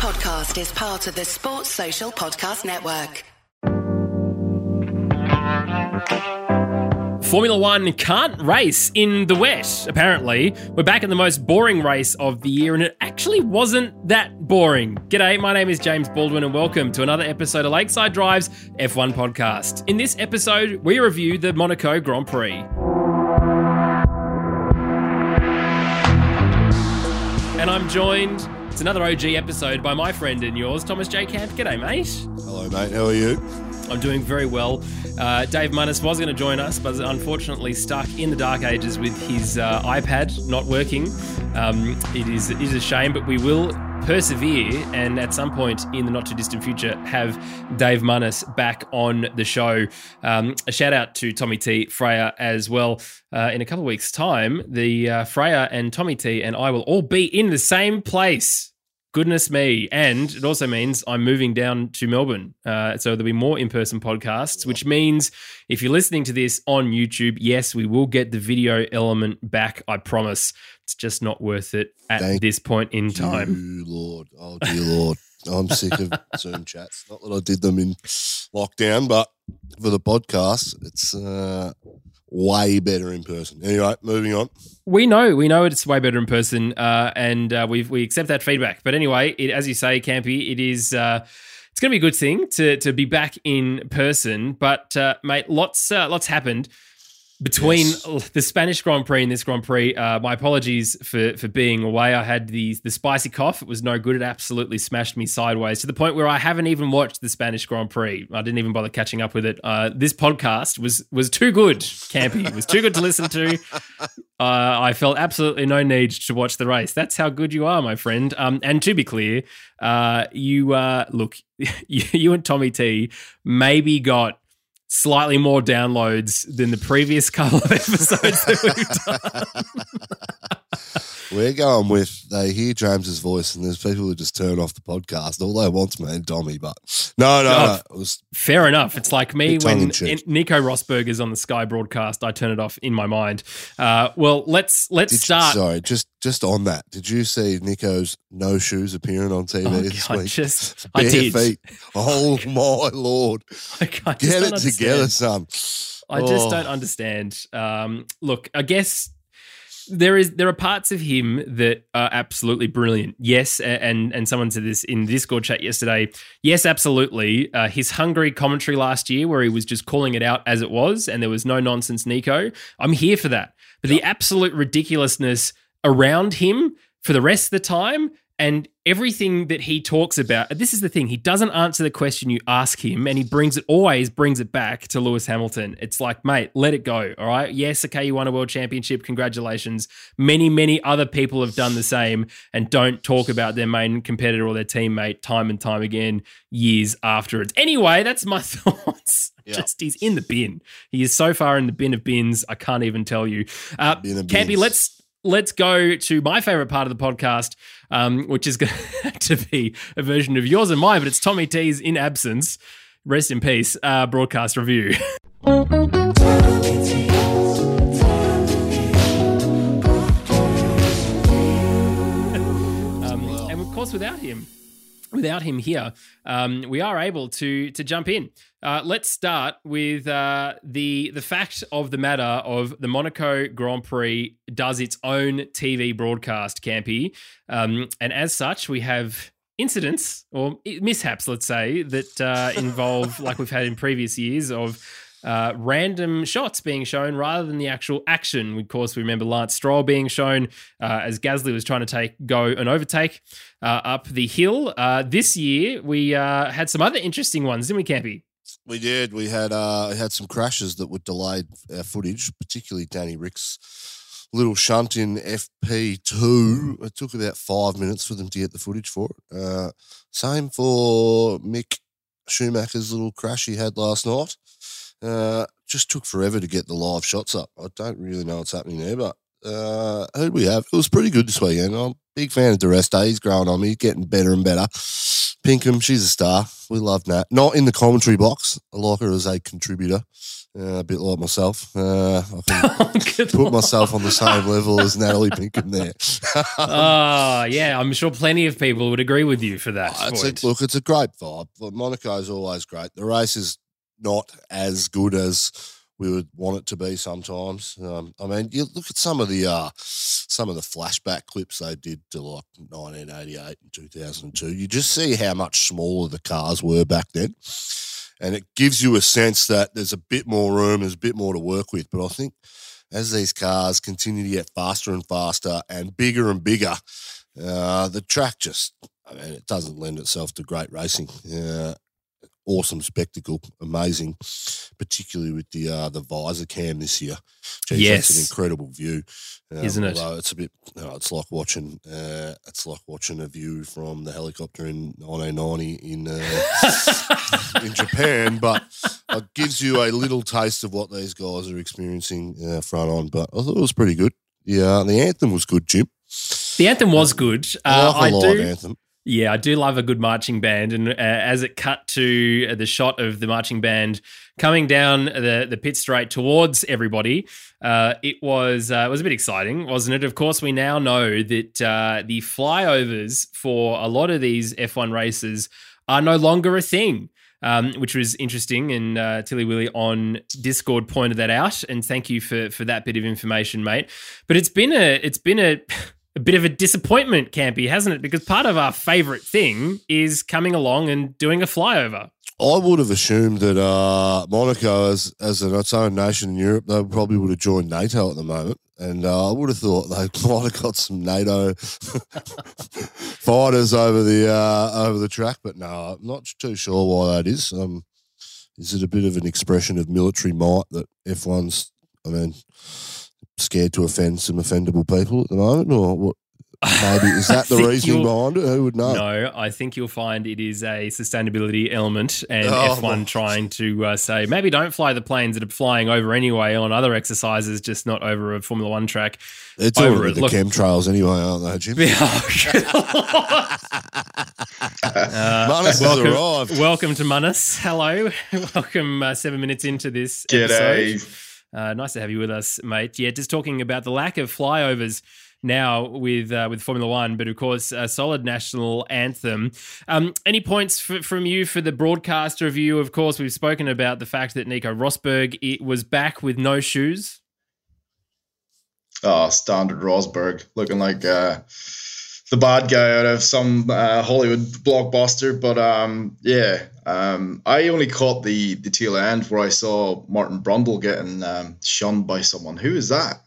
podcast is part of the Sports Social Podcast Network. Formula One can't race in the wet, apparently. We're back in the most boring race of the year, and it actually wasn't that boring. G'day, my name is James Baldwin, and welcome to another episode of Lakeside Drive's F1 podcast. In this episode, we review the Monaco Grand Prix. And I'm joined, it's another OG episode, by my friend and yours, Thomas J. Camp. G'day, mate. Hello, mate. How are you? I'm doing very well. Dave Munnis was going to join us, but unfortunately stuck in the dark ages with his iPad not working. It is a shame, but we will persevere and at some point in the not-too-distant future have Dave Munnis back on the show. A shout-out to Tommy T., Freya as well. In a couple of weeks' time, the Freya and Tommy T. and I will all be in the same place. Goodness me. And it also means I'm moving down to Melbourne. So there'll be more in-person podcasts, which means if you're listening to this on YouTube, yes, we will get the video element back, I promise. It's just not worth it at this point in time. Oh, dear Lord. I'm sick of Zoom chats. Not that I did them in lockdown, but for the podcast, it's way better in person. Anyway, moving on. We know it's way better in person, and we accept that feedback. But anyway, it, as you say, Campy, it is it's going to be a good thing to be back in person. But mate, lots happened between the Spanish Grand Prix and this Grand Prix. My apologies for being away. I had the spicy cough. It was no good. It absolutely smashed me sideways to the point where I haven't even watched the Spanish Grand Prix. I didn't even bother catching up with it. This podcast was too good, Campy. It was too good to listen to. I felt absolutely no need to watch the race. That's how good you are, my friend. And to be clear, you and Tommy T maybe got slightly more downloads than the previous couple of episodes that we've done. We're going with they hear James's voice and there's people who just turn off the podcast. All they want's me and Dommy, but no. It was fair enough. It's like me when Nico Rosberg is on the Sky broadcast. I turn it off in my mind. Well, let's start. Just on that, did you see Nico's no shoes appearing on TV this week? I did. Feet. Oh my Lord! Get it together, son. I just don't understand. Look, I guess. There are parts of him that are absolutely brilliant. Yes, and someone said this in the Discord chat yesterday. Yes, absolutely. His Hungary commentary last year where he was just calling it out as it was and there was no nonsense Nico, I'm here for that. But the absolute ridiculousness around him for the rest of the time and everything that he talks about, this is the thing, he doesn't answer the question you ask him and he always brings it back to Lewis Hamilton. It's like, mate, let it go, all right? Yes, okay, you won a world championship, congratulations. Many, many other people have done the same and don't talk about their main competitor or their teammate time and time again years afterwards. Anyway, that's my thoughts. Yeah. Just he's in the bin. He is so far in the bin of bins, I can't even tell you. Campy, let's go to my favourite part of the podcast, which is going to be a version of yours and mine, but it's Tommy T's in absence, rest in peace, broadcast review. And of course, without him here, we are able to jump in. Let's start with the fact of the matter of the Monaco Grand Prix does its own TV broadcast, Campy. And as such, we have incidents or mishaps, let's say, that involve, like we've had in previous years, of random shots being shown rather than the actual action. Of course, we remember Lance Stroll being shown as Gasly was trying to overtake up the hill. This year, we had some other interesting ones, didn't we, Campy? We did. We had had some crashes that were delayed our footage, particularly Danny Rick's little shunt in FP2. It took about 5 minutes for them to get the footage for it. Same for Mick Schumacher's little crash he had last night. Just took forever to get the live shots up. I don't really know what's happening there, but who'd we have? It was pretty good this weekend. I'm a big fan of Duresta. He's growing on me. He's getting better and better. Pinkham, she's a star. We love Nat. Not in the commentary box. I like her as a contributor. A bit like myself. I can put myself on the same level as Natalie Pinkham there. Yeah, I'm sure plenty of people would agree with you for that. Look, it's a great vibe. Monaco is always great. The race is not as good as we would want it to be sometimes. I mean, you look at some of the flashback clips they did to like 1988 and 2002. You just see how much smaller the cars were back then. And it gives you a sense that there's a bit more room, there's a bit more to work with. But I think as these cars continue to get faster and faster and bigger, the track just, I mean, it doesn't lend itself to great racing. Awesome spectacle, amazing, particularly with the visor cam this year. It's an incredible view, isn't it? It's a bit. It's like watching. It's like watching a view from the helicopter in 1990 in Japan, but it gives you a little taste of what these guys are experiencing front on. But I thought it was pretty good. Yeah, the anthem was good, Jim. The anthem was good. I like a live anthem. Yeah, I do love a good marching band, and as it cut to the shot of the marching band coming down the pit straight towards everybody, it was a bit exciting, wasn't it? Of course, we now know that the flyovers for a lot of these F1 races are no longer a thing, which was interesting, and Tilly Willy on Discord pointed that out, and thank you for that bit of information, mate. But it's been a a bit of a disappointment, Campy, hasn't it? Because part of our favourite thing is coming along and doing a flyover. I would have assumed that Monaco, as its own nation in Europe, they probably would have joined NATO at the moment. And I would have thought they might have got some NATO fighters over the track. But no, I'm not too sure why that is. Is it a bit of an expression of military might that F1's, I mean, scared to offend some offendable people at the moment, or what? Maybe is that the reasoning behind it? Who would know? No, I think you'll find it is a sustainability element and F1 trying to say maybe don't fly the planes that are flying over anyway on other exercises, just not over a Formula One track. It's over the chemtrails anyway, aren't they, Jim? Munnis has arrived. Welcome to Munnis. Hello. Welcome 7 minutes into this episode. Nice to have you with us, mate. Yeah, just talking about the lack of flyovers now with Formula One, but of course, a solid national anthem. Any points from you for the broadcast review? Of course, we've spoken about the fact that Nico Rosberg was back with no shoes. Oh, standard Rosberg, looking like the bad guy out of some Hollywood blockbuster. But I only caught the tail end where I saw Martin Brundle getting shunned by someone. Who is that?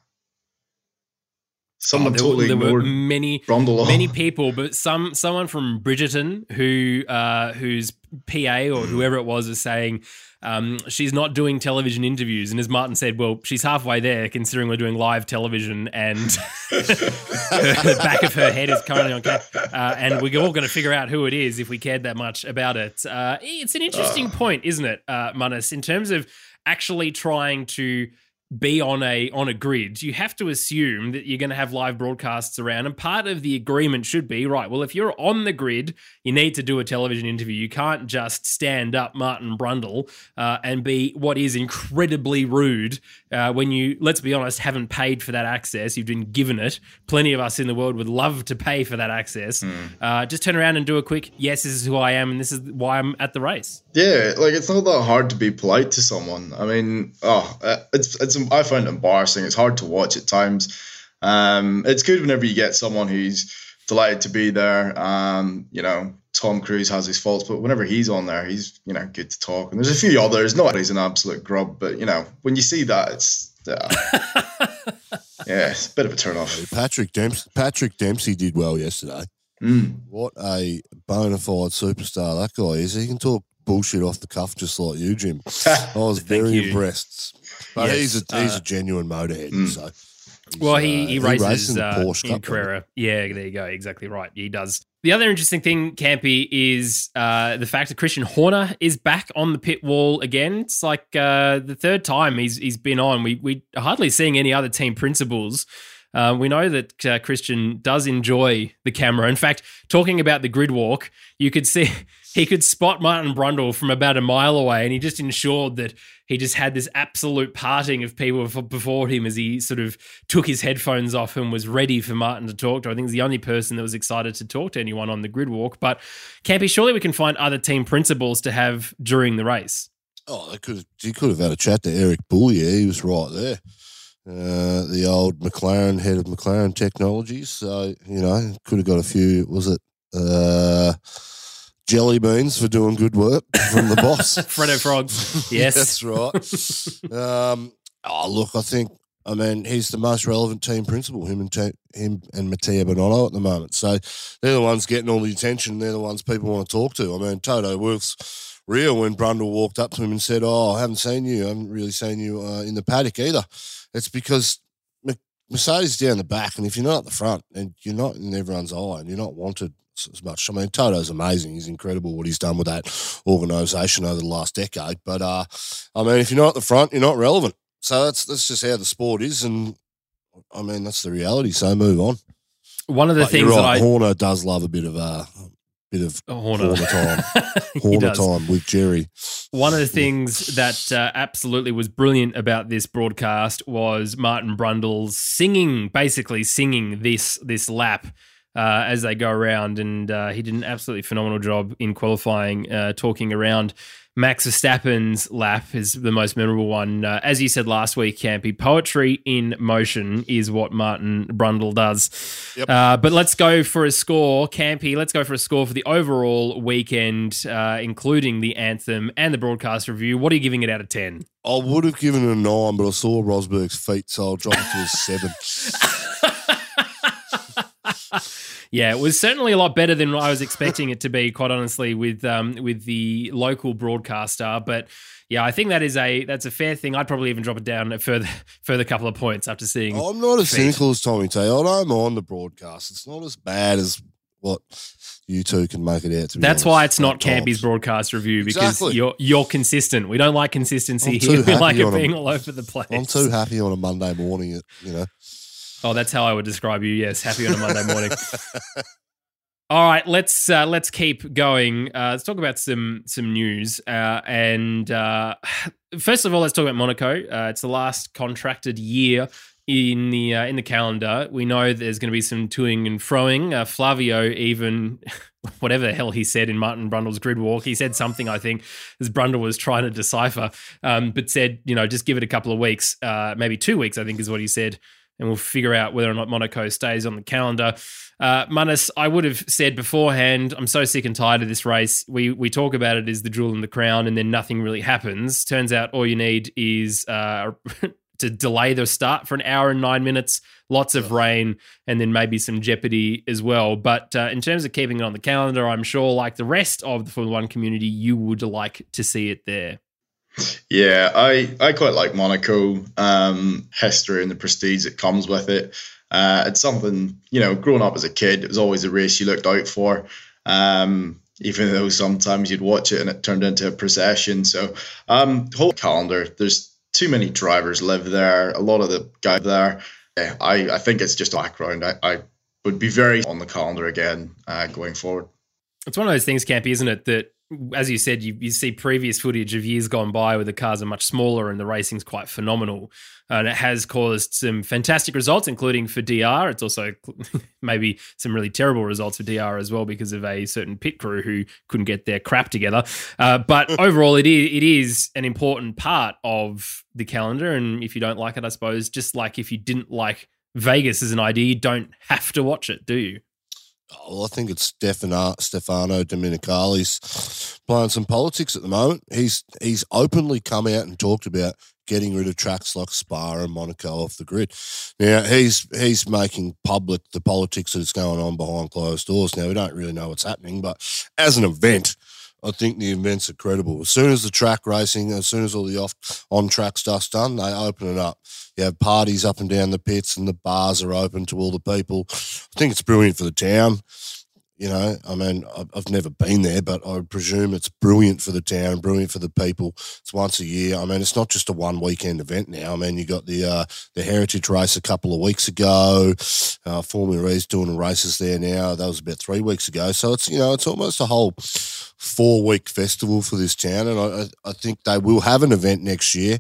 Someone totally ignored Brundle. Many people, but someone from Bridgerton whose PA or whoever it was saying she's not doing television interviews. And as Martin said, well, she's halfway there considering we're doing live television and the back of her head is currently on camera. And we're all going to figure out who it is if we cared that much about it. It's an interesting point, isn't it, Munnis, in terms of actually trying to be on a grid, you have to assume that you're going to have live broadcasts around, and part of the agreement should be, right, well, if you're on the grid, you need to do a television interview. You can't just stand up Martin Brundle and be what is incredibly rude when you, let's be honest, haven't paid for that access. You've been given it. Plenty of us in the world would love to pay for that access. Just turn around and do a quick, yes, this is who I am and this is why I'm at the race. Yeah, like it's not that hard to be polite to someone. I mean, it's I find it embarrassing. It's hard to watch at times. It's good whenever you get someone who's delighted to be there. Tom Cruise has his faults, but whenever he's on there, he's, good to talk. And there's a few others. Not he's an absolute grub, but, when you see that, it's... yeah, it's a bit of a turn-off. Patrick Dempsey did well yesterday. What a bona fide superstar that guy is. He can talk bullshit off the cuff just like you, Jim. I was very impressed. But yes, he's a genuine motorhead. So, he races Porsche in Carrera. Yeah, there you go. Exactly right. He does. The other interesting thing, Campy, is the fact that Christian Horner is back on the pit wall again. It's like the third time he's been on. We're hardly seeing any other team principals We know that Christian does enjoy the camera. In fact, talking about the grid walk, you could see he could spot Martin Brundle from about a mile away, and he just ensured that he just had this absolute parting of people before him as he sort of took his headphones off and was ready for Martin to talk to. I think he's the only person that was excited to talk to anyone on the grid walk. But Campy, surely we can find other team principals to have during the race. Oh, he could have had a chat to Eric Boulier. He was right there. The old McLaren, head of McLaren Technologies. So, you know, could have got a few, was it jelly beans for doing good work from the boss? Freddo Frogs, yes. That's right. I think, I mean, he's the most relevant team principal, him and Mattia Bonotto at the moment. So they're the ones getting all the attention. They're the ones people want to talk to. I mean, Toto Wolff's real when Brundle walked up to him and said, oh, I haven't really seen you in the paddock either. It's because Mercedes is down the back, and if you're not at the front and you're not in everyone's eye and you're not wanted as much. I mean, Toto's amazing. He's incredible what he's done with that organisation over the last decade. But, I mean, if you're not at the front, you're not relevant. So that's just how the sport is, and, I mean, that's the reality. So move on. One of the things you're right, that Horner does love a bit of Horner time with Jerry. One of the things that absolutely was brilliant about this broadcast was Martin Brundle's singing this lap as they go around, and he did an absolutely phenomenal job in qualifying, talking around Max Verstappen's lap is the most memorable one. As you said last week, Campy, poetry in motion is what Martin Brundle does. Yep. But let's go for a score, Campy. Let's go for a score for the overall weekend, including the anthem and the broadcast review. What are you giving it out of 10? I would have given it a 9, but I saw Rosberg's feet, so I'll drop it to a 7. Yeah, it was certainly a lot better than I was expecting it to be, quite honestly, with the local broadcaster. But yeah, I think that's a fair thing. I'd probably even drop it down a further couple of points after seeing. I'm not as cynical as Tommy T. I don't mind the broadcast. It's not as bad as what you two can make it out to be. That's honest. Why it's not Campy's broadcast review, because exactly. You're consistent. We don't like consistency here. We like it being all over the place. I'm too happy on a Monday morning, you know. Oh, that's how I would describe you. Yes, happy on a Monday morning. All right, let's keep going. Let's talk about some news. And first of all, let's talk about Monaco. It's the last contracted year in the calendar. We know there's going to be some toing and froing. Flavio even, whatever the hell he said in Martin Brundle's grid walk, he said something, I think, as Brundle was trying to decipher, but said, you know, just give it a couple of weeks, maybe 2 weeks, I think is what he said. And we'll figure out whether or not Monaco stays on the calendar. Munnis, I would have said beforehand, I'm so sick and tired of this race. We talk about it as the jewel in the crown, and then nothing really happens. Turns out all you need is to delay the start for an hour and 9 minutes, lots of rain, and then maybe some jeopardy as well. But in terms of keeping it on the calendar, I'm sure, like the rest of the Formula One community, you would like to see it there. Yeah, I quite like Monaco, history and the prestige that comes with it. It's something, you know, growing up as a kid, it was always a race you looked out for, even though sometimes you'd watch it and it turned into a procession. So whole calendar, there's too many drivers live there. A lot of the guys there, yeah, I think it's just a background. I would be very on the calendar again going forward. It's one of those things, Campy, isn't it, that as you said, you see previous footage of years gone by where the cars are much smaller and the racing's quite phenomenal, and it has caused some fantastic results, including for DR. It's also maybe some really terrible results for DR as well because of a certain pit crew who couldn't get their crap together. But overall, it is an important part of the calendar, and if you don't like it, I suppose, just like if you didn't like Vegas as an idea, you don't have to watch it, do you? Well, I think it's Stefano Domenicali's playing some politics at the moment. He's openly come out and talked about getting rid of tracks like Spa and Monaco off the grid. Now, he's making public the politics that's going on behind closed doors. Now, we don't really know what's happening, but as an event, I think the events are credible. As soon as the track racing, as soon as all the on-track stuff's done, they open it up. You have parties up and down the pits, and the bars are open to all the people. I think it's brilliant for the town. You know, I mean, I've never been there, but I would presume it's brilliant for the town, brilliant for the people. It's once a year. I mean, it's not just a one-weekend event now. I mean, you got the Heritage Race a couple of weeks ago. Formula E's doing races there now. That was about 3 weeks ago. So it's, you know, it's almost a whole four-week festival for this town, and I think they will have an event next year.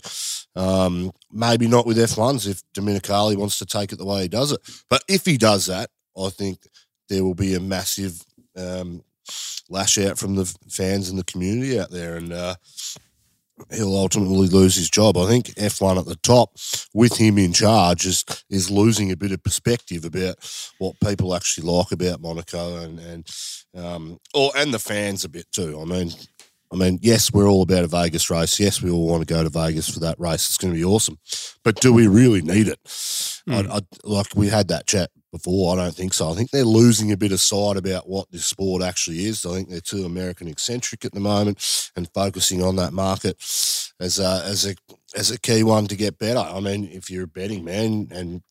Maybe not with F1s if Domenicali wants to take it the way he does it. But if he does that, I think there will be a massive lash out from the fans and the community out there, and he'll ultimately lose his job. I think F1 at the top, with him in charge, is losing a bit of perspective about what people actually like about Monaco and the fans a bit too. I mean, yes, we're all about a Vegas race. Yes, we all want to go to Vegas for that race. It's going to be awesome. But do we really need it? Like we had that chat before, I don't think so. I think they're losing a bit of sight about what this sport actually is. I think they're too American-centric at the moment and focusing on that market as a key one to get better. I mean, if you're a betting man and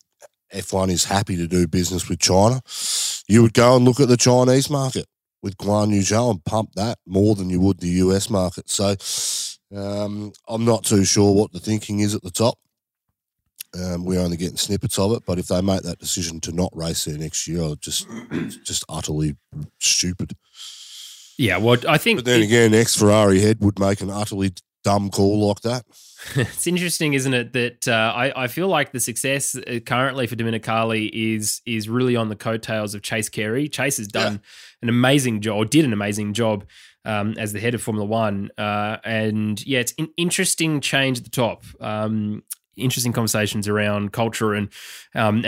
F1 is happy to do business with China, you would go and look at the Chinese market with Guanyu Zhou and pump that more than you would the US market. So I'm not too sure what the thinking is at the top. We're only getting snippets of it, but if they make that decision to not race there next year, it's just utterly stupid. Yeah, well, I think... But then again, ex-Ferrari head would make an utterly dumb call like that. It's interesting, isn't it, that I feel like the success currently for Domenicali is really on the coattails of Chase Carey. Chase has done an amazing job, or did an amazing job as the head of Formula One. And yeah, it's an interesting change at the top. Interesting conversations around culture and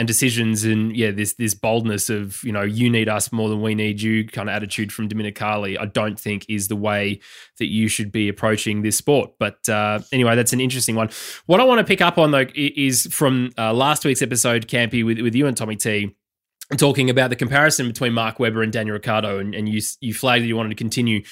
decisions, and yeah, this boldness of, you know, you need us more than we need you kind of attitude from Domenicali, I don't think is the way that you should be approaching this sport. But anyway, that's an interesting one. What I want to pick up on though is from last week's episode, Campy, with you and Tommy T, talking about the comparison between Mark Webber and Danny Ricciardo, and you flagged that you wanted to continue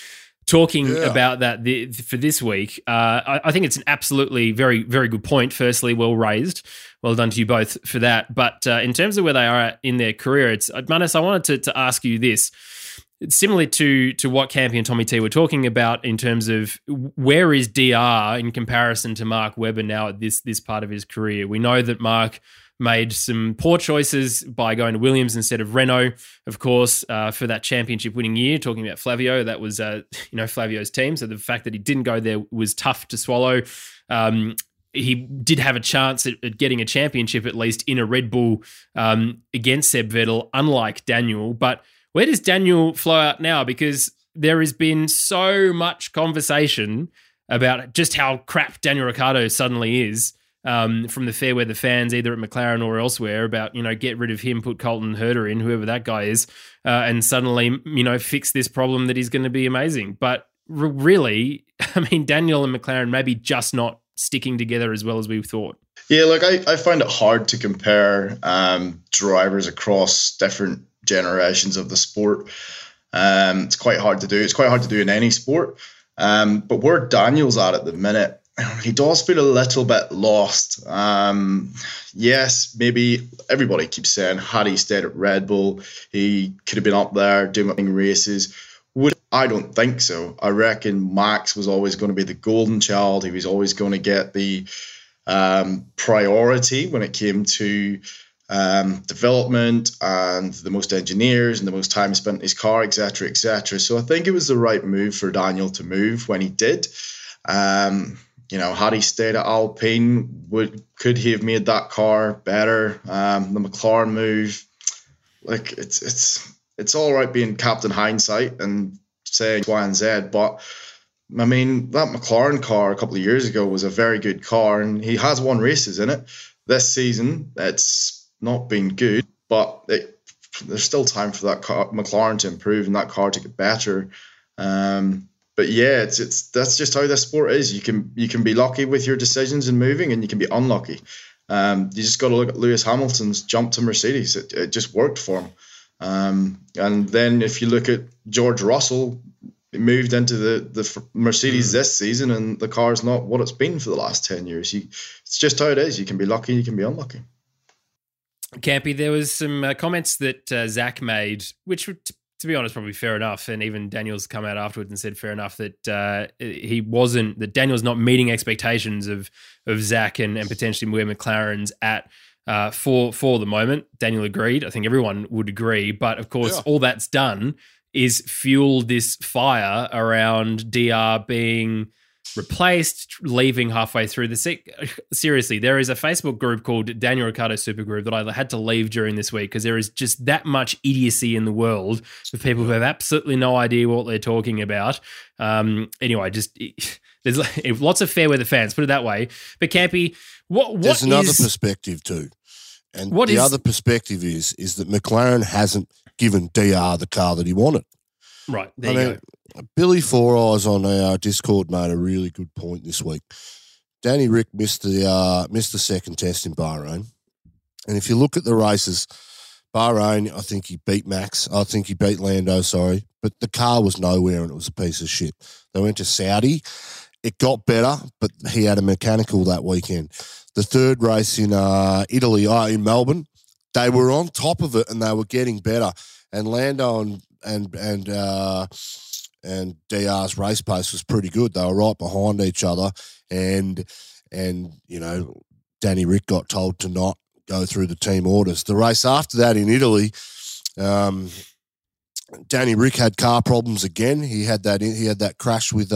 talking about that for this week. I think it's an absolutely very, very good point. Firstly, well raised. Well done to you both for that. But in terms of where they are in their career, it's, Manus, I wanted to ask you this. It's similar to what Campy and Tommy T were talking about in terms of where is DR in comparison to Mark Webber now at this part of his career. We know that Mark made some poor choices by going to Williams instead of Renault, of course, for that championship-winning year. Talking about Flavio, that was, Flavio's team. So the fact that he didn't go there was tough to swallow. He did have a chance at getting a championship, at least in a Red Bull against Seb Vettel, unlike Daniel. But where does Daniel flow out now? Because there has been so much conversation about just how crap Daniel Ricciardo suddenly is. From the fair weather fans, either at McLaren or elsewhere, about, you know, get rid of him, put Colton Herta in, whoever that guy is, and suddenly, you know, fix this problem that he's going to be amazing. But really, I mean, Daniel and McLaren maybe just not sticking together as well as we thought. Yeah, look, I find it hard to compare drivers across different generations of the sport. It's quite hard to do. It's quite hard to do in any sport. But where Daniel's at the minute, he does feel a little bit lost. Yes, maybe everybody keeps saying, had he stayed at Red Bull, he could have been up there doing races. I don't think so. I reckon Max was always going to be the golden child. He was always going to get the priority when it came to development and the most engineers and the most time spent in his car, etc., etc. So I think it was the right move for Daniel to move when he did. You know, had he stayed at Alpine, could he have made that car better? The McLaren move, like it's all right being Captain Hindsight and saying X, Y, and Z, but I mean that McLaren car a couple of years ago was a very good car, and he has won races in it. This season, it's not been good, but there's still time for that car, McLaren, to improve and that car to get better. But yeah, it's that's just how this sport is. You can be lucky with your decisions in moving, and you can be unlucky. You just got to look at Lewis Hamilton's jump to Mercedes. It just worked for him. And then if you look at George Russell, he moved into the Mercedes this season, and the car's not what it's been for the last 10 years. It's just how it is. You can be lucky, you can be unlucky. Campy, there was some comments that Zach made, which were to be honest, probably fair enough. And even Daniel's come out afterwards and said fair enough that Daniel's not meeting expectations of Zach and potentially where McLaren's at for the moment. Daniel agreed. I think everyone would agree. But of course, all that's done is fuel this fire around DR being replaced, leaving halfway through the Seriously, there is a Facebook group called Daniel Ricciardo Supergroup that I had to leave during this week because there is just that much idiocy in the world of people who have absolutely no idea what they're talking about. Anyway, there's lots of fair weather fans, put it that way. But Campy, what there's another perspective too. And other perspective is that McLaren hasn't given DR the car that he wanted. Right, there you go. Billy Four Eyes on our Discord made a really good point this week. Danny Rick missed the second test in Bahrain. And if you look at the races, Bahrain, I think he beat Max. I think he beat Lando, sorry. But the car was nowhere and it was a piece of shit. They went to Saudi. It got better, but he had a mechanical that weekend. The third race in Italy, in Melbourne, they were on top of it and they were getting better. And Lando and DR's race pace was pretty good. They were right behind each other, and you know, Danny Rick got told to not go through the team orders. The race after that in Italy, Danny Rick had car problems again. He had that crash with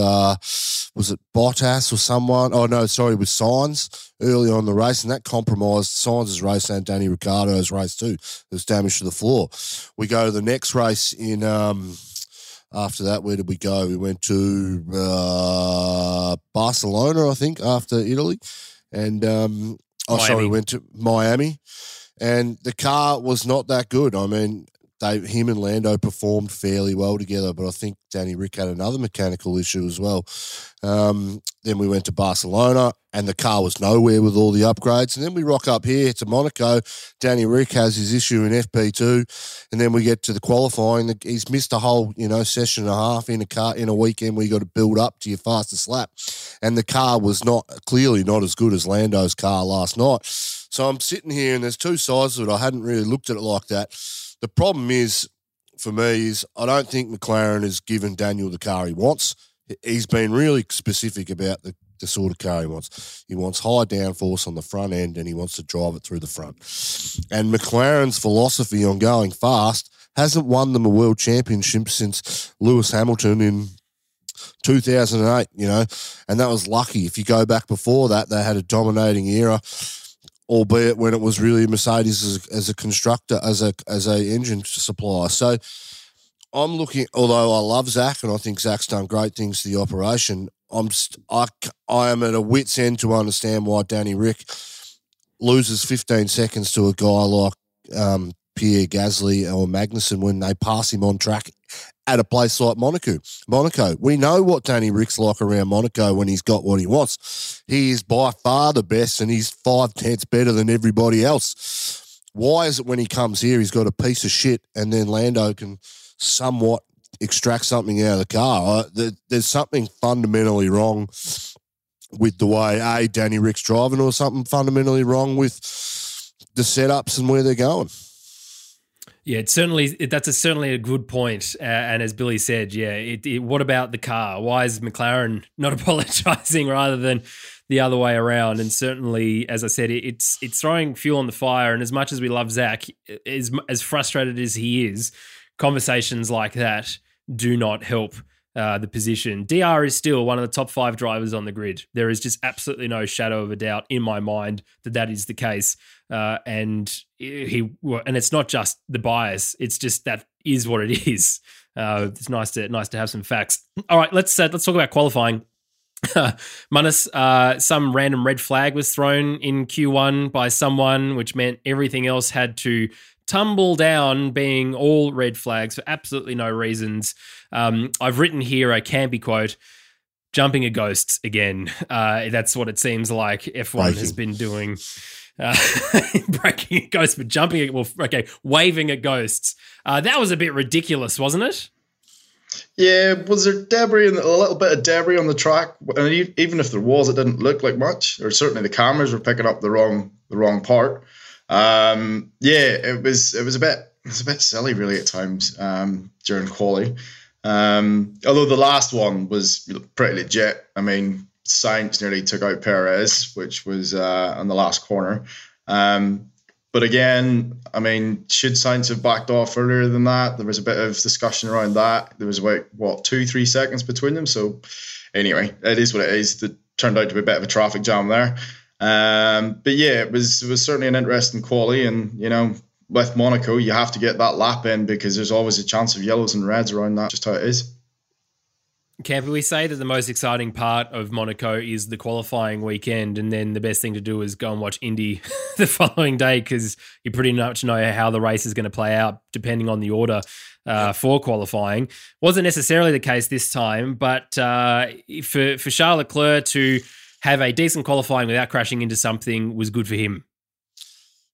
was it Bottas or someone? Oh no, sorry, with Sainz early on in the race, and that compromised Sainz's race and Danny Ricciardo's race too. It was damage to the floor. We go to the next race in after that. Where did we go? We went to Barcelona, I think, after Italy, and we went to Miami, and the car was not that good. I mean, him and Lando performed fairly well together, but I think Danny Rick had another mechanical issue as well. Then we went to Barcelona, and the car was nowhere with all the upgrades. And then we rock up here to Monaco. Danny Rick has his issue in FP2, and then we get to the qualifying. He's missed a whole, session and a half in a car in a weekend where you got to build up to your fastest lap, and the car was clearly not as good as Lando's car last night. So I'm sitting here, and there's two sides of it. I hadn't really looked at it like that. The problem is, for me, I don't think McLaren has given Daniel the car he wants. He's been really specific about the sort of car he wants. He wants high downforce on the front end, and he wants to drive it through the front. And McLaren's philosophy on going fast hasn't won them a world championship since Lewis Hamilton in 2008, and that was lucky. If you go back before that, they had a dominating era, albeit when it was really Mercedes as a constructor, as a engine supplier. So I'm looking, although I love Zach and I think Zach's done great things to the operation, I am at a wit's end to understand why Danny Rick loses 15 seconds to a guy like Pierre Gasly or Magnussen when they pass him on track at a place like Monaco. We know what Danny Rick's like around Monaco when he's got what he wants. He is by far the best, and he's 5/10 better than everybody else. Why is it when he comes here, he's got a piece of shit, and then Lando can somewhat extract something out of the car? There's something fundamentally wrong with the way, A, Danny Rick's driving, or something fundamentally wrong with the setups and where they're going. Yeah, that's certainly a good point. And as Billy said, what about the car? Why is McLaren not apologising rather than the other way around? And certainly, as I said, it's throwing fuel on the fire. And as much as we love Zach, as frustrated as he is, conversations like that do not help the position. DR is still one of the top 5 drivers on the grid. There is just absolutely no shadow of a doubt in my mind that is the case. And it's not just the bias. It's just that is what it is. It's nice to have some facts. All right, let's talk about qualifying. Munnis, some random red flag was thrown in Q1 by someone, which meant everything else had to tumble down, being all red flags for absolutely no reasons. I've written here a Campy quote: "Jumping a ghost again." That's what it seems like F1 has been doing. Breaking a ghost, but jumping at, waving at ghosts. That was a bit ridiculous, wasn't it? Yeah, was there debris, a little bit of debris on the track? And even if there was, it didn't look like much, or certainly the cameras were picking up the wrong part. Yeah, it was a bit it's a bit silly really at times during quali. Although the last one was pretty legit. I mean, Sainz nearly took out Perez, which was on the last corner. But again, I mean, should Sainz have backed off earlier than that? There was a bit of discussion around that. There was about, what, 2-3 seconds between them. So anyway, it is what it is. It turned out to be a bit of a traffic jam there. But yeah, it was certainly an interesting quali, and you know, with Monaco, you have to get that lap in because there's always a chance of yellows and reds around that. Just how it is. Can we say that the most exciting part of Monaco is the qualifying weekend, and then the best thing to do is go and watch Indy the following day, because you pretty much know how the race is going to play out depending on the order for qualifying. Wasn't necessarily the case this time, but for Charles Leclerc to have a decent qualifying without crashing into something was good for him.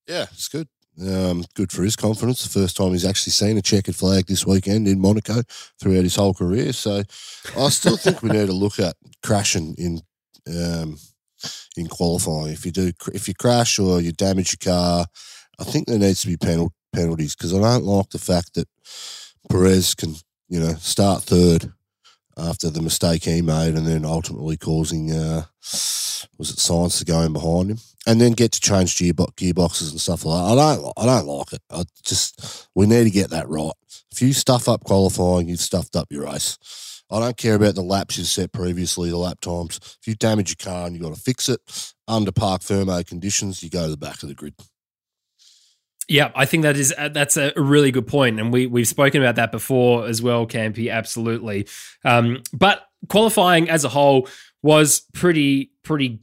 Yeah, it's good. Good for his confidence. The first time he's actually seen a checkered flag this weekend in Monaco throughout his whole career. So I still think we need to look at crashing in qualifying. If you crash or you damage your car, I think there needs to be penalties, because I don't like the fact that Perez can, you know, start third after the mistake he made, and then ultimately causing was it Sainz to go in behind him, and then get to change gearboxes and stuff like that. I don't like it. We need to get that right. If you stuff up qualifying, you've stuffed up your race. I don't care about the laps you set previously, the lap times. If you damage your car and you got to fix it under park thermo conditions, you go to the back of the grid. Yeah, I think that's a really good point, and we've spoken about that before as well, Campy, absolutely. But qualifying as a whole was pretty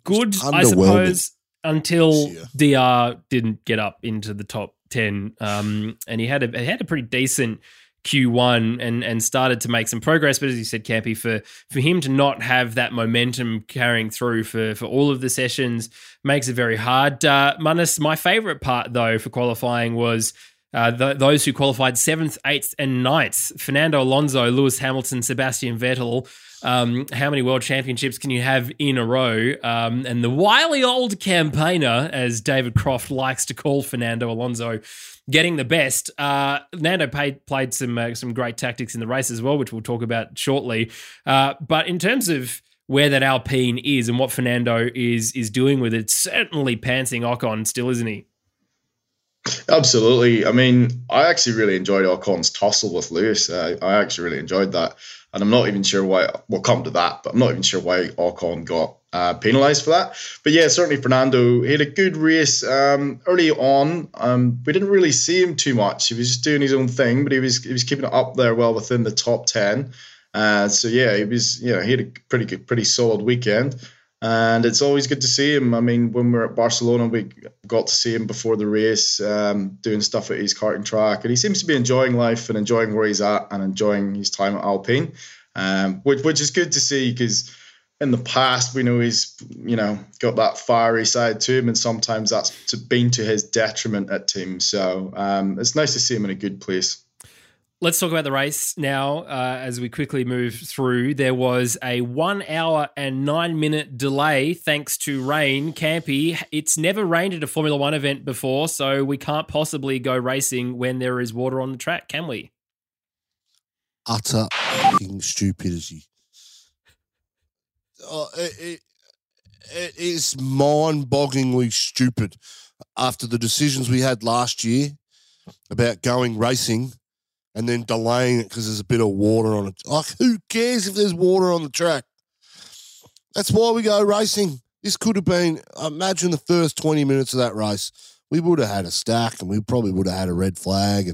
good, I suppose, until DR didn't get up into the top 10, and he had a pretty decent Q1 and started to make some progress. But as you said, Campy, for him to not have that momentum carrying through for all of the sessions makes it very hard. Munnis, my favourite part, though, for qualifying was those who qualified 7th, 8th and 9th. Fernando Alonso, Lewis Hamilton, Sebastian Vettel. How many world championships can you have in a row? And the wily old campaigner, as David Croft likes to call Fernando Alonso, getting the best. Nando played some great tactics in the race as well, which we'll talk about shortly. But in terms of where that Alpine is and what Fernando is doing with it, certainly pantsing Ocon still, isn't he? Absolutely. I mean, I actually really enjoyed Ocon's tussle with Lewis. I actually really enjoyed that. And I'm not even sure why – we'll come to that, but I'm not even sure why Ocon got penalised for that. But, yeah, certainly Fernando, he had a good race early on. We didn't really see him too much. He was just doing his own thing, but he was keeping it up there well within the top 10. So, yeah, he was – you know, he had a pretty solid weekend. And it's always good to see him. I mean, when we were at Barcelona, we got to see him before the race doing stuff at his karting track. And he seems to be enjoying life and enjoying where he's at and enjoying his time at Alpine, which is good to see, because in the past, we know he's, you know, got that fiery side to him, and sometimes that's been to his detriment at teams. So it's nice to see him in a good place. Let's talk about the race now as we quickly move through. There was a 1 hour and 9 minute delay thanks to rain. Campy, it's never rained at a Formula One event before, so we can't possibly go racing when there is water on the track, can we? Utter fucking stupidity. It is mind-bogglingly stupid. After the decisions we had last year about going racing and then delaying it because there's a bit of water on it. Like, who cares if there's water on the track? That's why we go racing. This could have been, imagine the first 20 minutes of that race. We would have had a stack and we probably would have had a red flag.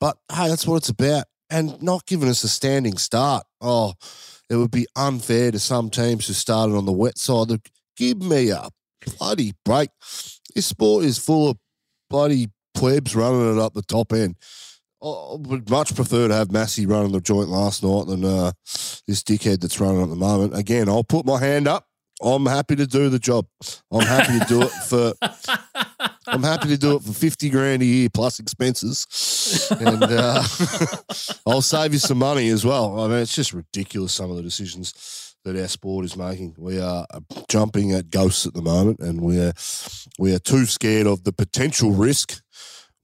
But, hey, that's what it's about. And not giving us a standing start. Oh, it would be unfair to some teams who started on the wet side. Give me a bloody break. This sport is full of bloody plebs running it up the top end. I would much prefer to have Massey running the joint last night than this dickhead that's running at the moment. Again, I'll put my hand up. I'm happy to do the job. I'm happy to do it for $50,000 a year plus expenses, and I'll save you some money as well. I mean, it's just ridiculous some of the decisions that our sport is making. We are jumping at ghosts at the moment, and we are too scared of the potential risk.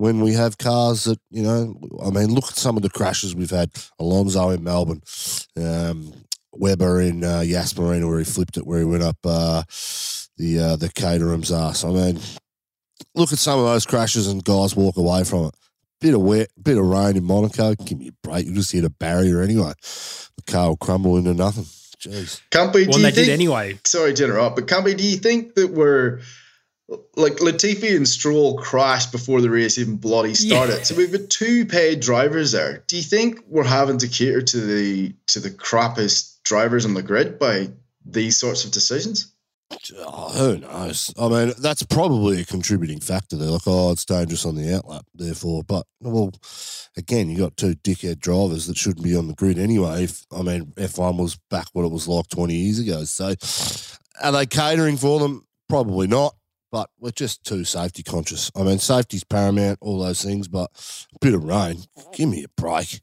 when we have cars that, you know, I mean, look at some of the crashes we've had. Alonso in Melbourne, Webber in Yas Marina where he flipped it, where he went up the Caterham's arse. I mean, look at some of those crashes and guys walk away from it. Bit of wet, bit of rain in Monaco. Give me a break. You just hit a barrier anyway. The car will crumble into nothing. Jeez. Company, well, they did anyway. Sorry to interrupt, but Company, do you think that we're like Latifi and Stroll crashed before the race even bloody started? Yeah. So we've got two paid drivers there. Do you think we're having to cater to the crappiest drivers on the grid by these sorts of decisions? Oh, who knows? I mean, that's probably a contributing factor. They're like, oh, it's dangerous on the outlap, therefore. But, well, again, you got two dickhead drivers that shouldn't be on the grid anyway. F1 was back what it was like 20 years ago. So are they catering for them? Probably not. But we're just too safety conscious. I mean, safety's paramount, all those things, but a bit of rain, give me a break.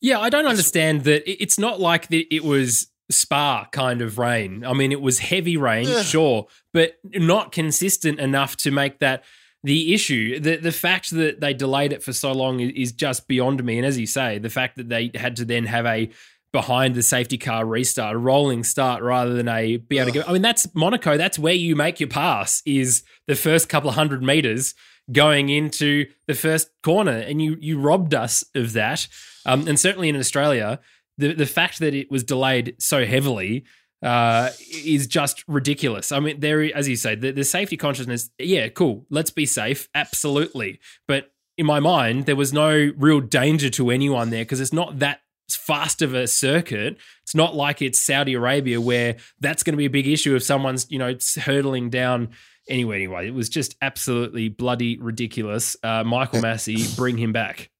Yeah, I don't understand that. It's not like that it was Spa kind of rain. I mean, it was heavy rain, sure, but not consistent enough to make that the issue. The fact that they delayed it for so long is just beyond me. And as you say, the fact that they had to then have a behind the safety car restart, a rolling start rather than a be able to go. I mean, that's Monaco. That's where you make your pass, is the first couple of 100 meters going into the first corner. And you robbed us of that. And certainly in Australia, the fact that it was delayed so heavily is just ridiculous. I mean, there, as you say, the safety consciousness, yeah, cool, let's be safe, absolutely. But in my mind, there was no real danger to anyone there because it's not that fast of a circuit. It's not like it's Saudi Arabia where that's going to be a big issue if someone's, you know, hurtling down. Anyway, it was just absolutely bloody ridiculous. Michael Massey, bring him back.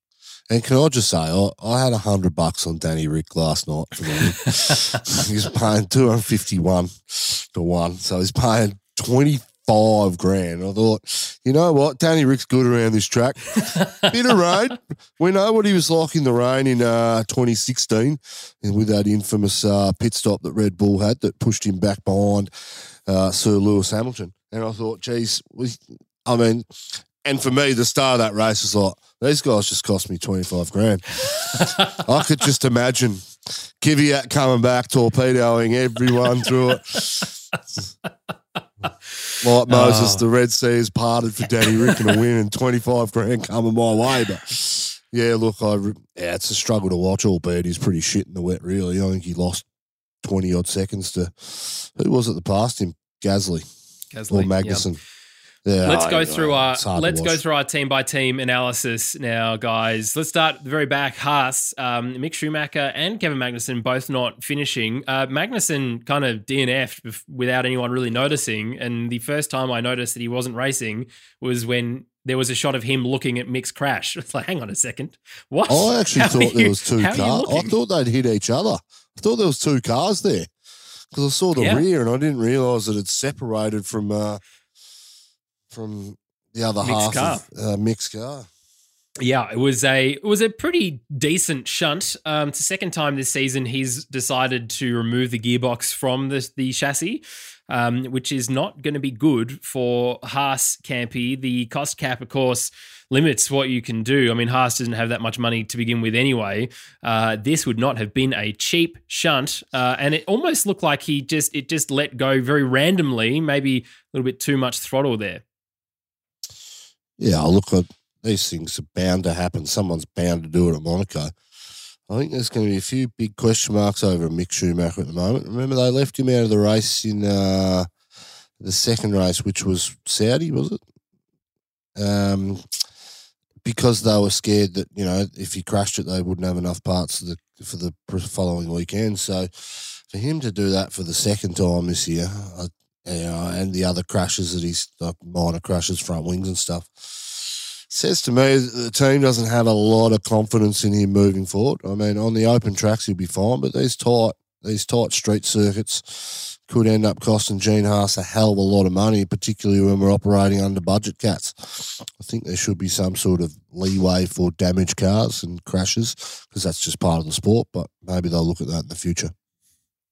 And can I just say, I had $100 on Danny Rick last night. He's paying 251 to one, so he's paying 25 grand. I thought, you know what, Danny Rick's good around this track. Bit of rain. We know what he was like in the rain in 2016, and with that infamous pit stop that Red Bull had that pushed him back behind Sir Lewis Hamilton. And I thought, geez, and for me, the star of that race was like, these guys just cost me 25 grand. I could just imagine Kvyat coming back, torpedoing everyone through it. Like Moses, the Red Sea is parted for Danny Rick and a win and 25 grand coming my way. But, yeah, look, it's a struggle to watch, albeit he's pretty shit in the wet, really. I think he lost 20-odd seconds to, who was it that passed him? Gasly or Magnussen. Yep. Yeah, let's go through our team by team analysis now, guys. Let's start at the very back. Haas, Mick Schumacher and Kevin Magnussen both not finishing. Magnussen kind of DNF'd without anyone really noticing, and the first time I noticed that he wasn't racing was when there was a shot of him looking at Mick's crash. It's like, hang on a second, what? I actually thought there was two cars. I thought they'd hit each other. I thought there was two cars there because I saw the rear and I didn't realise that it's separated from the other half of Mick's car. Yeah, it was a pretty decent shunt. It's the second time this season he's decided to remove the gearbox from the chassis, which is not going to be good for Haas, Campy. The cost cap, of course, limits what you can do. I mean, Haas doesn't have that much money to begin with anyway. This would not have been a cheap shunt, and it almost looked like it just let go very randomly, maybe a little bit too much throttle there. Yeah, look, these things are bound to happen. Someone's bound to do it at Monaco. I think there's going to be a few big question marks over Mick Schumacher at the moment. Remember, they left him out of the race in the second race, which was Saudi, was it? Because they were scared that, you know, if he crashed it, they wouldn't have enough parts for the following weekend. So for him to do that for the second time this year, and the other crashes that he's like minor crashes, front wings and stuff, says to me the team doesn't have a lot of confidence in him moving forward. I mean, on the open tracks he'll be fine, but these tight street circuits could end up costing Gene Haas a hell of a lot of money, particularly when we're operating under budget cats. I think there should be some sort of leeway for damaged cars and crashes because that's just part of the sport. But maybe they'll look at that in the future.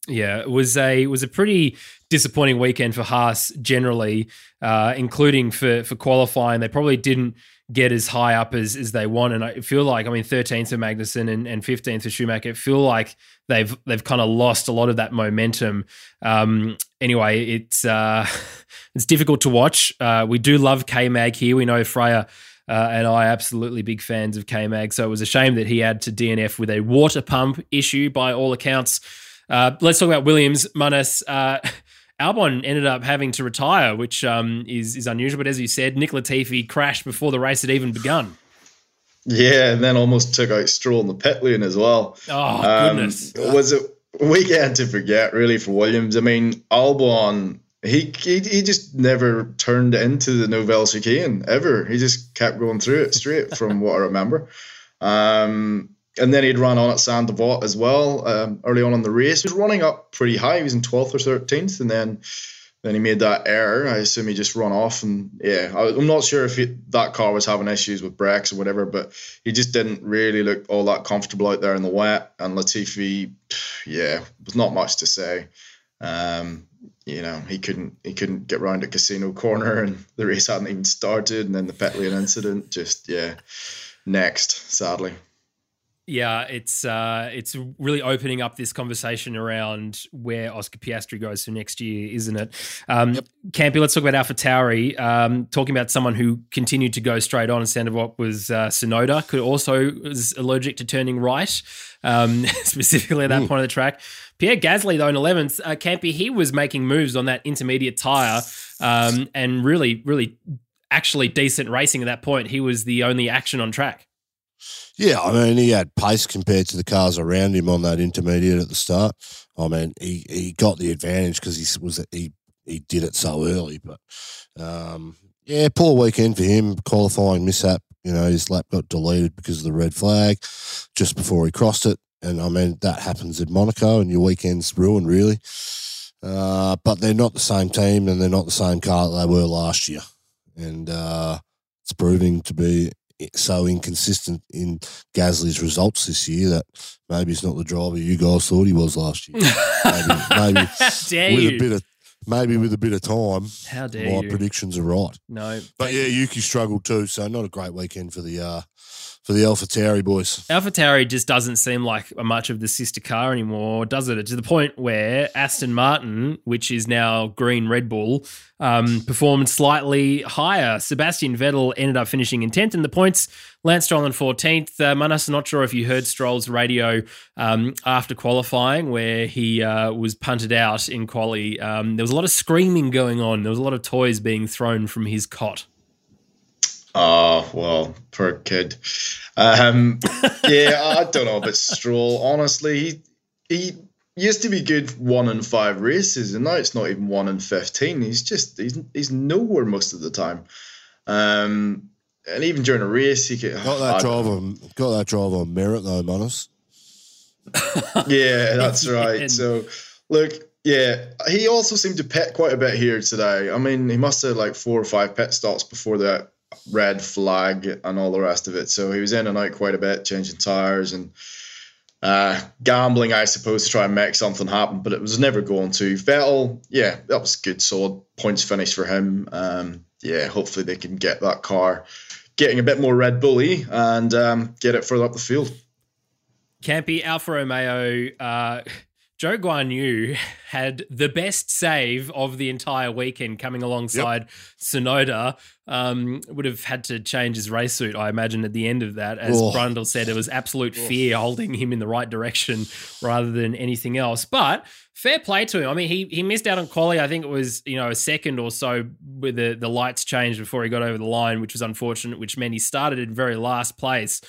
Yeah, it was a pretty disappointing weekend for Haas generally, including for qualifying. They probably didn't get as high up as they want. And I feel like, I mean, 13th for Magnussen and 15th for Schumacher, I feel like they've kind of lost a lot of that momentum. Anyway, it's difficult to watch. We do love K-Mag here. We know Freya and I are absolutely big fans of K-Mag. So it was a shame that he had to DNF with a water pump issue by all accounts. Let's talk about Williams, Munnis. Albon ended up having to retire, which is unusual. But as you said, Nick Latifi crashed before the race had even begun. Yeah, and then almost took out Stroll in the pit lane as well. Oh, goodness. It was a weekend to forget, really, for Williams. I mean, Albon, he just never turned into the Nouvelle chicane, ever. He just kept going through it straight from what I remember. And then he'd run on at San Devot as well early on in the race. He was running up pretty high. He was in 12th or 13th, and then he made that error. I assume he just ran off. And, yeah, I'm not sure if that car was having issues with brakes or whatever, but he just didn't really look all that comfortable out there in the wet. And Latifi, yeah, was not much to say. You know, he couldn't get round a casino corner, and the race hadn't even started. And then the pit lane incident just, yeah, next, sadly. Yeah, it's really opening up this conversation around where Oscar Piastri goes for next year, isn't it? Yep. Campy, let's talk about AlphaTauri. Talking about someone who continued to go straight on, instead of what was Tsunoda, could also was allergic to turning right, specifically at that point of the track. Pierre Gasly, though, in 11th, Campy, he was making moves on that intermediate tyre and really, really actually decent racing at that point. He was the only action on track. Yeah, I mean, he had pace compared to the cars around him on that intermediate at the start. I mean, he got the advantage because he did it so early. But, yeah, poor weekend for him, qualifying mishap. You know, his lap got deleted because of the red flag just before he crossed it. And, I mean, that happens in Monaco and your weekend's ruined, really. But they're not the same team and they're not the same car that they were last year. And it's proving to be so inconsistent in Gasly's results this year that maybe he's not the driver you guys thought he was last year. Maybe with a bit of time, how dare my predictions are right. No, but yeah, Yuki struggled too, so not a great weekend for the AlphaTauri boys. AlphaTauri just doesn't seem like much of the sister car anymore, does it? To the point where Aston Martin, which is now green Red Bull, performed slightly higher. Sebastian Vettel ended up finishing in 10th in the points. Lance Stroll in 14th. Manas, not sure if you heard Stroll's radio after qualifying where he was punted out in quali. There was a lot of screaming going on. There was a lot of toys being thrown from his cot. Oh, well, poor kid. Yeah, I don't know about Stroll. Honestly, he used to be good 1 in 5 races, and now it's not even 1 in 15. He's nowhere most of the time. And even during a race, he could got that driver on merit though, Munnis. Yeah, that's right. So, look, yeah, he also seemed to pit quite a bit here today. I mean, he must have like 4 or 5 pit stops before that red flag and all the rest of it. So he was in and out quite a bit, changing tires and gambling, I suppose, to try and make something happen, but it was never going to. Vettel, yeah, that was good, solid points finish for him. Yeah, hopefully they can get that car getting a bit more Red Bull-y and get it further up the field. Campy, Alfa Romeo, Zhou Guanyu had the best save of the entire weekend coming alongside Tsunoda. Would have had to change his race suit, I imagine, at the end of that. As Brundle said, it was absolute fear holding him in the right direction rather than anything else. But fair play to him. I mean, he missed out on quali. I think it was, you know, a second or so with the lights changed before he got over the line, which was unfortunate, which meant he started in very last place.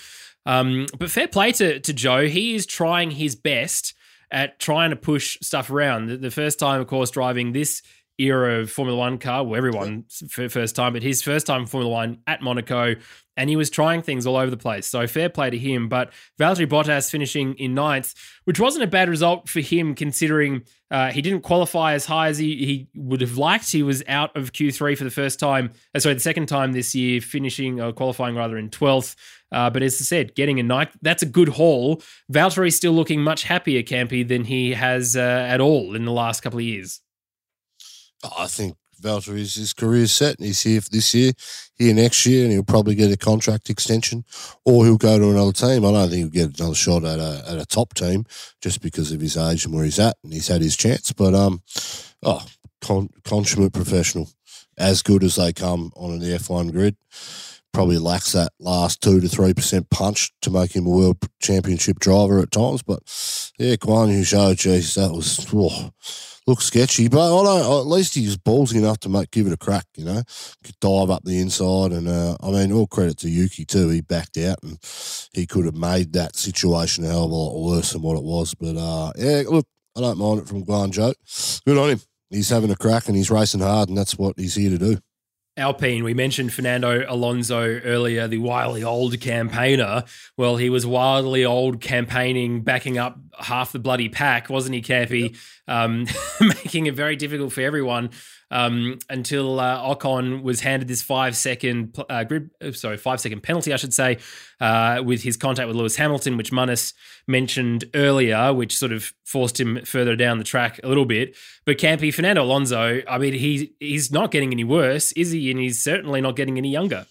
But fair play to Zhou. He is trying his best at trying to push stuff around. The first time, of course, driving this era of Formula One car, well, everyone's first time, but his first time Formula One at Monaco, and he was trying things all over the place. So fair play to him. But Valtteri Bottas finishing in 9th, which wasn't a bad result for him considering he didn't qualify as high as he would have liked. He was out of Q3 for the second time this year, qualifying rather in 12th. But as I said, getting a 9th, that's a good haul. Valtteri's still looking much happier, Campy, than he has at all in the last couple of years. I think Valtteri's his career's set, and he's here for this year, here next year, and he'll probably get a contract extension, or he'll go to another team. I don't think he'll get another shot at a top team just because of his age and where he's at, and he's had his chance. But consummate professional, as good as they come on the F1 grid. Probably lacks that last 2 to 3% punch to make him a world championship driver at times. But, yeah, Guanyu Zhou, geez, that was looked sketchy. But at least he was ballsy enough to give it a crack, you know. Could dive up the inside. And, I mean, all credit to Yuki too. He backed out and he could have made that situation a hell of a lot worse than what it was. But, yeah, look, I don't mind it from Guanyu Zhou. Good on him. He's having a crack and he's racing hard, and that's what he's here to do. Alpine, we mentioned Fernando Alonso earlier, the wily old campaigner. Well, he was wildly old campaigning, backing up half the bloody pack, wasn't he, Campy? Yep. Making it very difficult for everyone until Ocon was handed this 5 second five second penalty, I should say, with his contact with Lewis Hamilton, which Munnis mentioned earlier, which sort of forced him further down the track a little bit. But Campy, Fernando Alonso, I mean, he's not getting any worse, is he? And he's certainly not getting any younger.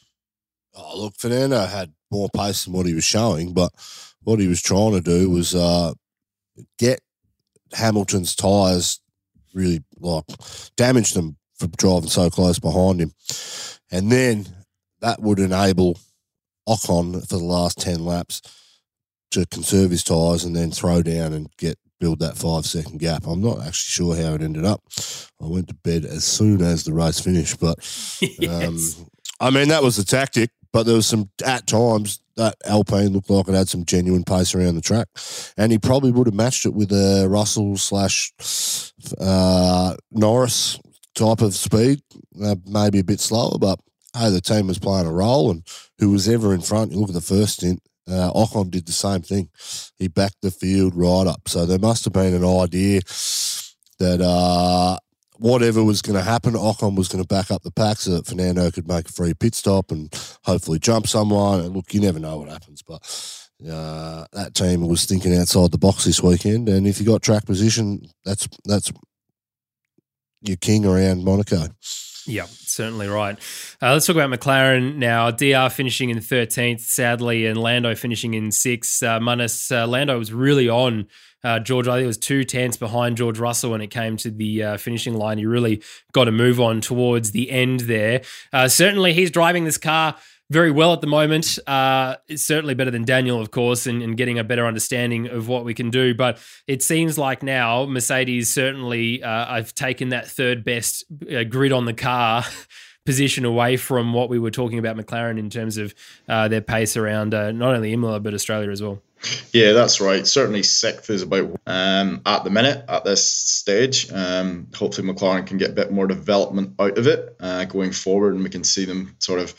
Oh, look, Fernando had more pace than what he was showing, but what he was trying to do was get Hamilton's tyres, really damage them for driving so close behind him. And then that would enable Ocon for the last 10 laps to conserve his tyres and then throw down and build that 5 second gap. I'm not actually sure how it ended up. I went to bed as soon as the race finished, but yes. I mean, that was the tactic, but there was some, at times, that Alpine looked like it had some genuine pace around the track, and he probably would have matched it with a Russell / Norris type of speed, maybe a bit slower, but hey, the team was playing a role, and who was ever in front, you look at the first stint, Ocon did the same thing. He backed the field right up. So there must have been an idea that whatever was going to happen, Ocon was going to back up the pack so that Fernando could make a free pit stop and hopefully jump someone. And look, you never know what happens, but that team was thinking outside the box this weekend. And if you got track position, that's your king around Monaco. Yeah, certainly right. Let's talk about McLaren now. DR finishing in 13th, sadly, and Lando finishing in 6th. Munnis, Lando was really on George. I think it was 2 tenths behind George Russell when it came to the finishing line. He really got to move on towards the end there. Certainly he's driving this car very well at the moment. It's certainly better than Daniel, of course, and getting a better understanding of what we can do. But it seems like now Mercedes certainly I've taken that third best grid on the car position away from what we were talking about McLaren in terms of their pace around not only Imola but Australia as well. Yeah, that's right. Certainly 6th is about at the minute, at this stage. Hopefully McLaren can get a bit more development out of it going forward, and we can see them sort of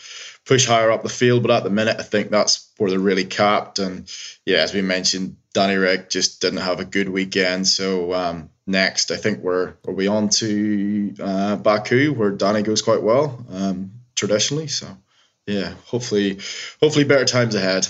push higher up the field. But at the minute, I think that's where they're really capped. And yeah, as we mentioned, Danny Rick just didn't have a good weekend. So next, I think are we on to Baku, where Danny goes quite well traditionally. So yeah, hopefully better times ahead.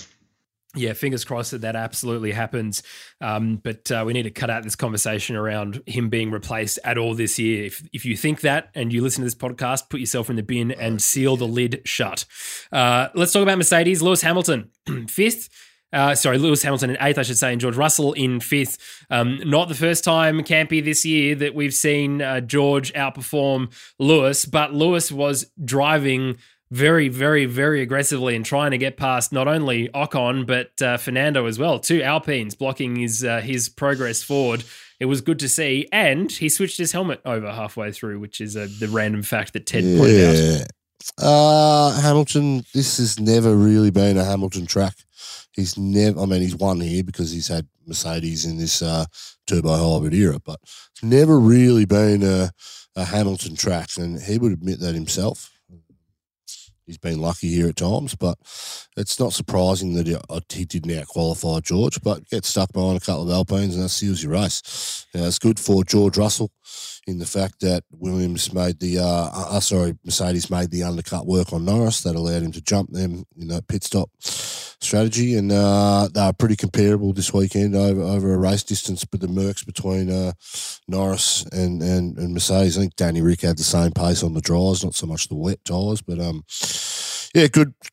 Yeah, fingers crossed that absolutely happens. But we need to cut out this conversation around him being replaced at all this year. If you think that and you listen to this podcast, put yourself in the bin and seal the lid shut. Let's talk about Mercedes. Lewis Hamilton, Lewis Hamilton in 8th, I should say, and George Russell in 5th. Not the first time, Campy, this year that we've seen George outperform Lewis, but Lewis was driving very, very, very aggressively and trying to get past not only Ocon but Fernando as well. 2 Alpines blocking his progress forward. It was good to see, and he switched his helmet over halfway through, which is the random fact that Ted pointed out. Hamilton, this has never really been a Hamilton track. He's won here because he's had Mercedes in this turbo hybrid era, but it's never really been a Hamilton track, and he would admit that himself. He's been lucky here at times, but it's not surprising that he didn't out-qualify George, but gets stuck behind a couple of Alpines and that seals your race. Now, it's good for George Russell in the fact that Mercedes made the undercut work on Norris. That allowed him to jump them in that pit stop. strategy, and they're pretty comparable this weekend over a race distance. But the mercs between Norris and Mercedes, I think Danny Rick had the same pace on the dries, not so much the wet tires, but yeah,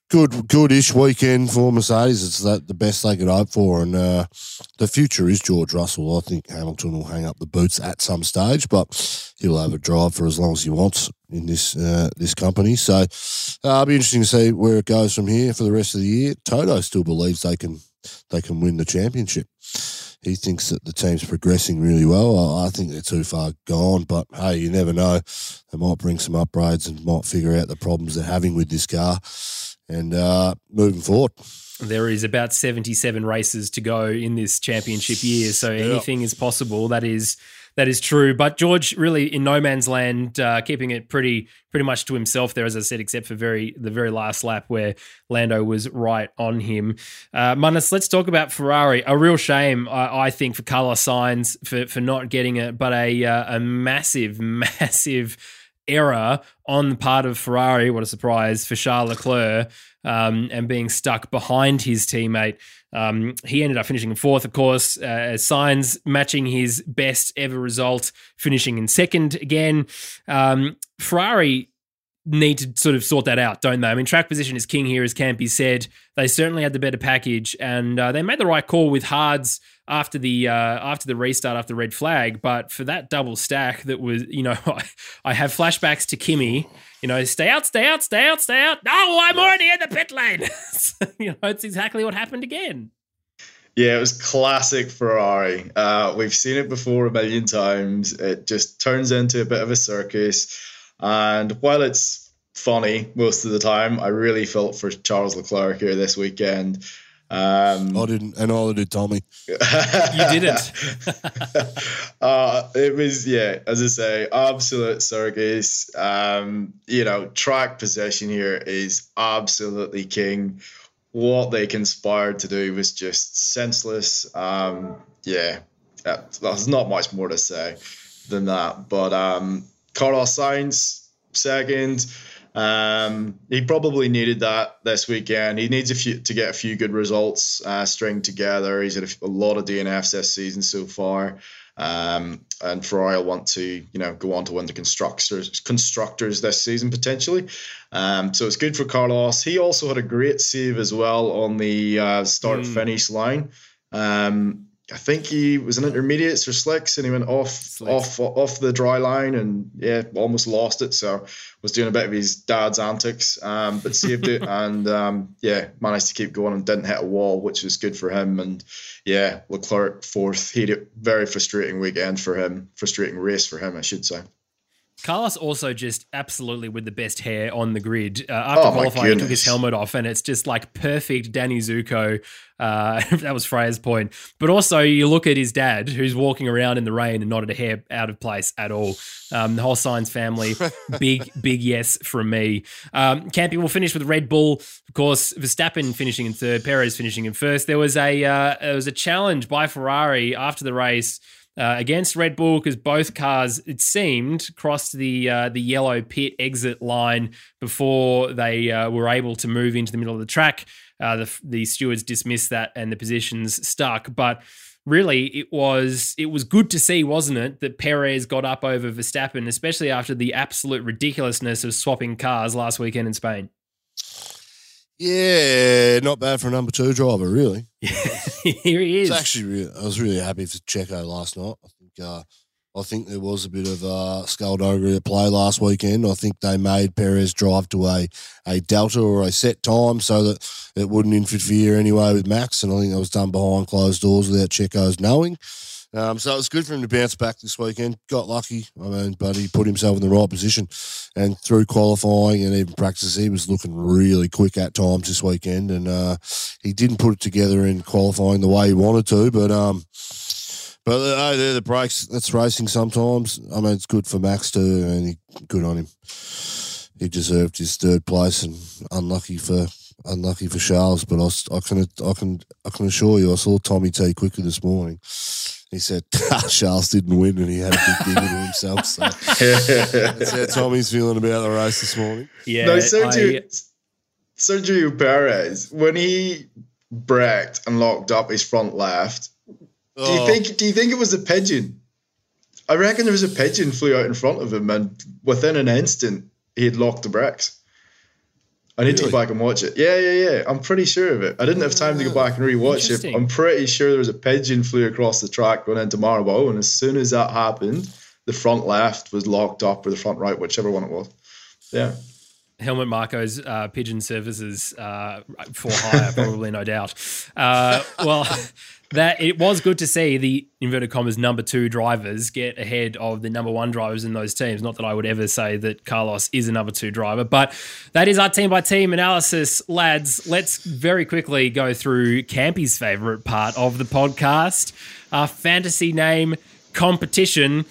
good-ish weekend for Mercedes. It's that the best they could hope for, and the future is George Russell. I think Hamilton will hang up the boots at some stage, but he'll have a drive for as long as he wants in this this company. So it'll be interesting to see where it goes from here for the rest of the year. Toto still believes they can win the championship. He thinks that the team's progressing really well. I think they're too far gone, but hey, you never know. They might bring some upgrades and might figure out the problems they're having with this car and moving forward. There is about 77 races to go in this championship year, so anything is possible. That is true, but George really in no man's land, keeping it pretty much to himself there, as I said, except for the very last lap where Lando was right on him. Munnis, let's talk about Ferrari. A real shame, I think, for Carlos Sainz for not getting it, but a massive error on the part of Ferrari. What a surprise for Charles Leclerc, and being stuck behind his teammate. He ended up finishing in fourth, of course. Sainz matching his best ever result, finishing in second again. Ferrari need to sort of sort that out, don't they? I mean, track position is king here, as Campy said. They certainly had the better package, and they made the right call with hards after the restart, after the red flag. But for that double stack that was, you know, I have flashbacks to Kimi, you know, stay out. No, I'm already in the pit lane. You know, it's exactly what happened again. Yeah, it was classic Ferrari. We've seen it before a million times. It just turns into a bit of a circus. And while it's funny most of the time, I really felt for Charles Leclerc here this weekend. I didn't, and neither did Tommy. You didn't. It was, yeah, as I say, absolute circus. You know, track possession here is absolutely king. What they conspired to do was just senseless. Yeah, there's not much more to say than that. But Carlos Sainz, second. He probably needed that this weekend. He needs to get a few good results stringed together. He's had a lot of DNFs this season so far, and Ferrari will want to, you know, go on to win the constructors this season potentially. So it's good for Carlos. He also had a great save as well on the start-finish line. I think he was an intermediates or slicks, and he went off the dry line, and yeah, almost lost it. So was doing a bit of his dad's antics, but saved it, and yeah, managed to keep going and didn't hit a wall, which was good for him. And yeah, Leclerc fourth. He had a very frustrating weekend for him, frustrating race for him, I should say. Carlos also just absolutely with the best hair on the grid. After qualifying, he took his helmet off, and it's just like perfect Danny Zuko. That was Freya's point. But also you look at his dad, who's walking around in the rain and not a hair out of place at all. The whole Sainz family, big yes from me. Campy will finish with Red Bull. Of course, Verstappen finishing in third, Perez finishing in first. There was a challenge by Ferrari after the race against Red Bull, because both cars, it seemed, crossed the yellow pit exit line before they were able to move into the middle of the track. The stewards dismissed that, and the positions stuck. But really, it was good to see, wasn't it, that Perez got up over Verstappen, especially after the absolute ridiculousness of swapping cars last weekend in Spain. Yeah, not bad for a number two driver, really. Here he is. It's actually, I was really happy for Checo last night. I think there was a bit of skullduggery at play last weekend. I think they made Perez drive to a delta or a set time so that it wouldn't interfere anyway with Max, and I think that was done behind closed doors without Checo's knowing. So it was good for him to bounce back this weekend. Got lucky, I mean, but he put himself in the right position, and through qualifying and even practice, he was looking really quick at times this weekend, and he didn't put it together in qualifying the way he wanted to, but they're the breaks. That's racing sometimes. I mean, it's good for Max too, and good on him. He deserved his third place, and unlucky for Charles. But I can assure you, I saw Tommy T. quickly this morning. He said, Charles didn't win, and he had a big dinner to himself. So that's how Tommy's feeling about the race this morning. Yeah, no, Sergio Perez, when he braked and locked up his front left. Oh. Do you think it was a pigeon? I reckon there was a pigeon flew out in front of him, and within an instant he had locked the brakes. I need to go back and watch it. Yeah. I'm pretty sure of it. I didn't have time to go back and rewatch it. I'm pretty sure there was a pigeon flew across the track going into Marlborough, and as soon as that happened, the front left was locked up, or the front right, whichever one it was. Yeah. Helmut Marko's pigeon services for hire, probably, no doubt. Well, that it was good to see the inverted commas number two drivers get ahead of the number one drivers in those teams. Not that I would ever say that Carlos is a number two driver, but that is our team by team analysis, lads. Let's very quickly go through Campy's favourite part of the podcast, our fantasy name competition.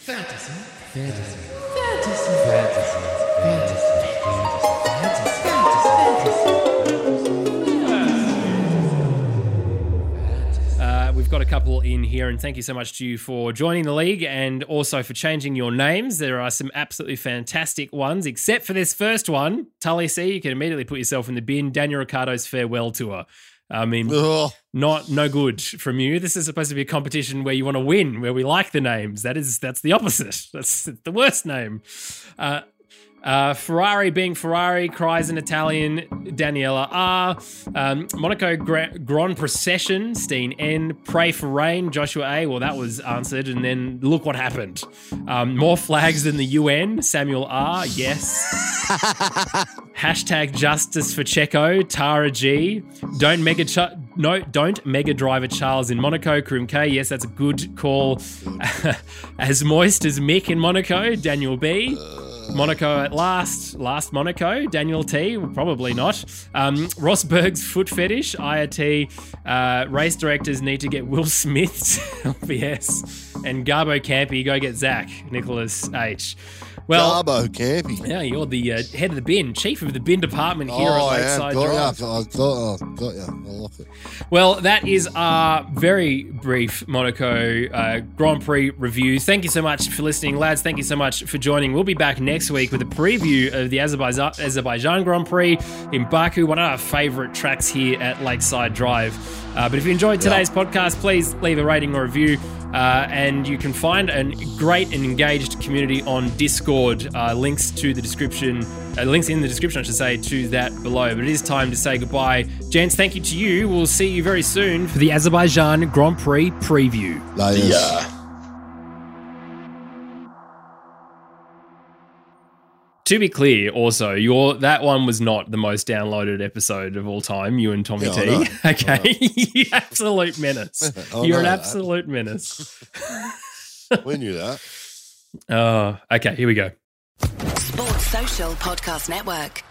Got a couple in here, and thank you so much to you for joining the league and also for changing your names. There are some absolutely fantastic ones, except for this first one. Tully C, you can immediately put yourself in the bin. Daniel Ricciardo's farewell tour. I mean, no good from you. This is supposed to be a competition where you want to win, where we like the names. That's the opposite. That's the worst name. Ferrari being Ferrari, cries in Italian, Daniela R. Monaco Grand Procession, Steen N. Pray for rain, Joshua A. Well, that was answered, and then look what happened. More flags than the UN, Samuel R. Yes. Hashtag justice for Checo, Tara G. Don't mega driver Charles in Monaco, Krum K. Yes, that's a good call. As moist as Mick in Monaco, Daniel B. Monaco at last Monaco, Daniel T, probably not. Rosberg's foot fetish, IRT, race directors need to get Will Smith's LBS, and Garbo Campy, go get Zach, Nicholas H. Well, Garbo Campy. Yeah, you're the head of the bin, chief of the bin department here at Lakeside Drive. I got you. I love it. Well, that is our very brief Monaco Grand Prix review. Thank you so much for listening, lads. Thank you so much for joining. We'll be back next week with a preview of the Azerbaijan Grand Prix in Baku, one of our favourite tracks here at Lakeside Drive. But if you enjoyed today's podcast, please leave a rating or review. And you can find a great and engaged community on Discord. Links in the description, I should say, to that below. But it is time to say goodbye. Gents, thank you to you. We'll see you very soon for the Azerbaijan Grand Prix preview. Nice. Yeah. To be clear, also, that one was not the most downloaded episode of all time, you and Tommy T. No. Okay. No. You absolute menace. You're an absolute menace. We knew that. Okay, here we go. Sports Social Podcast Network.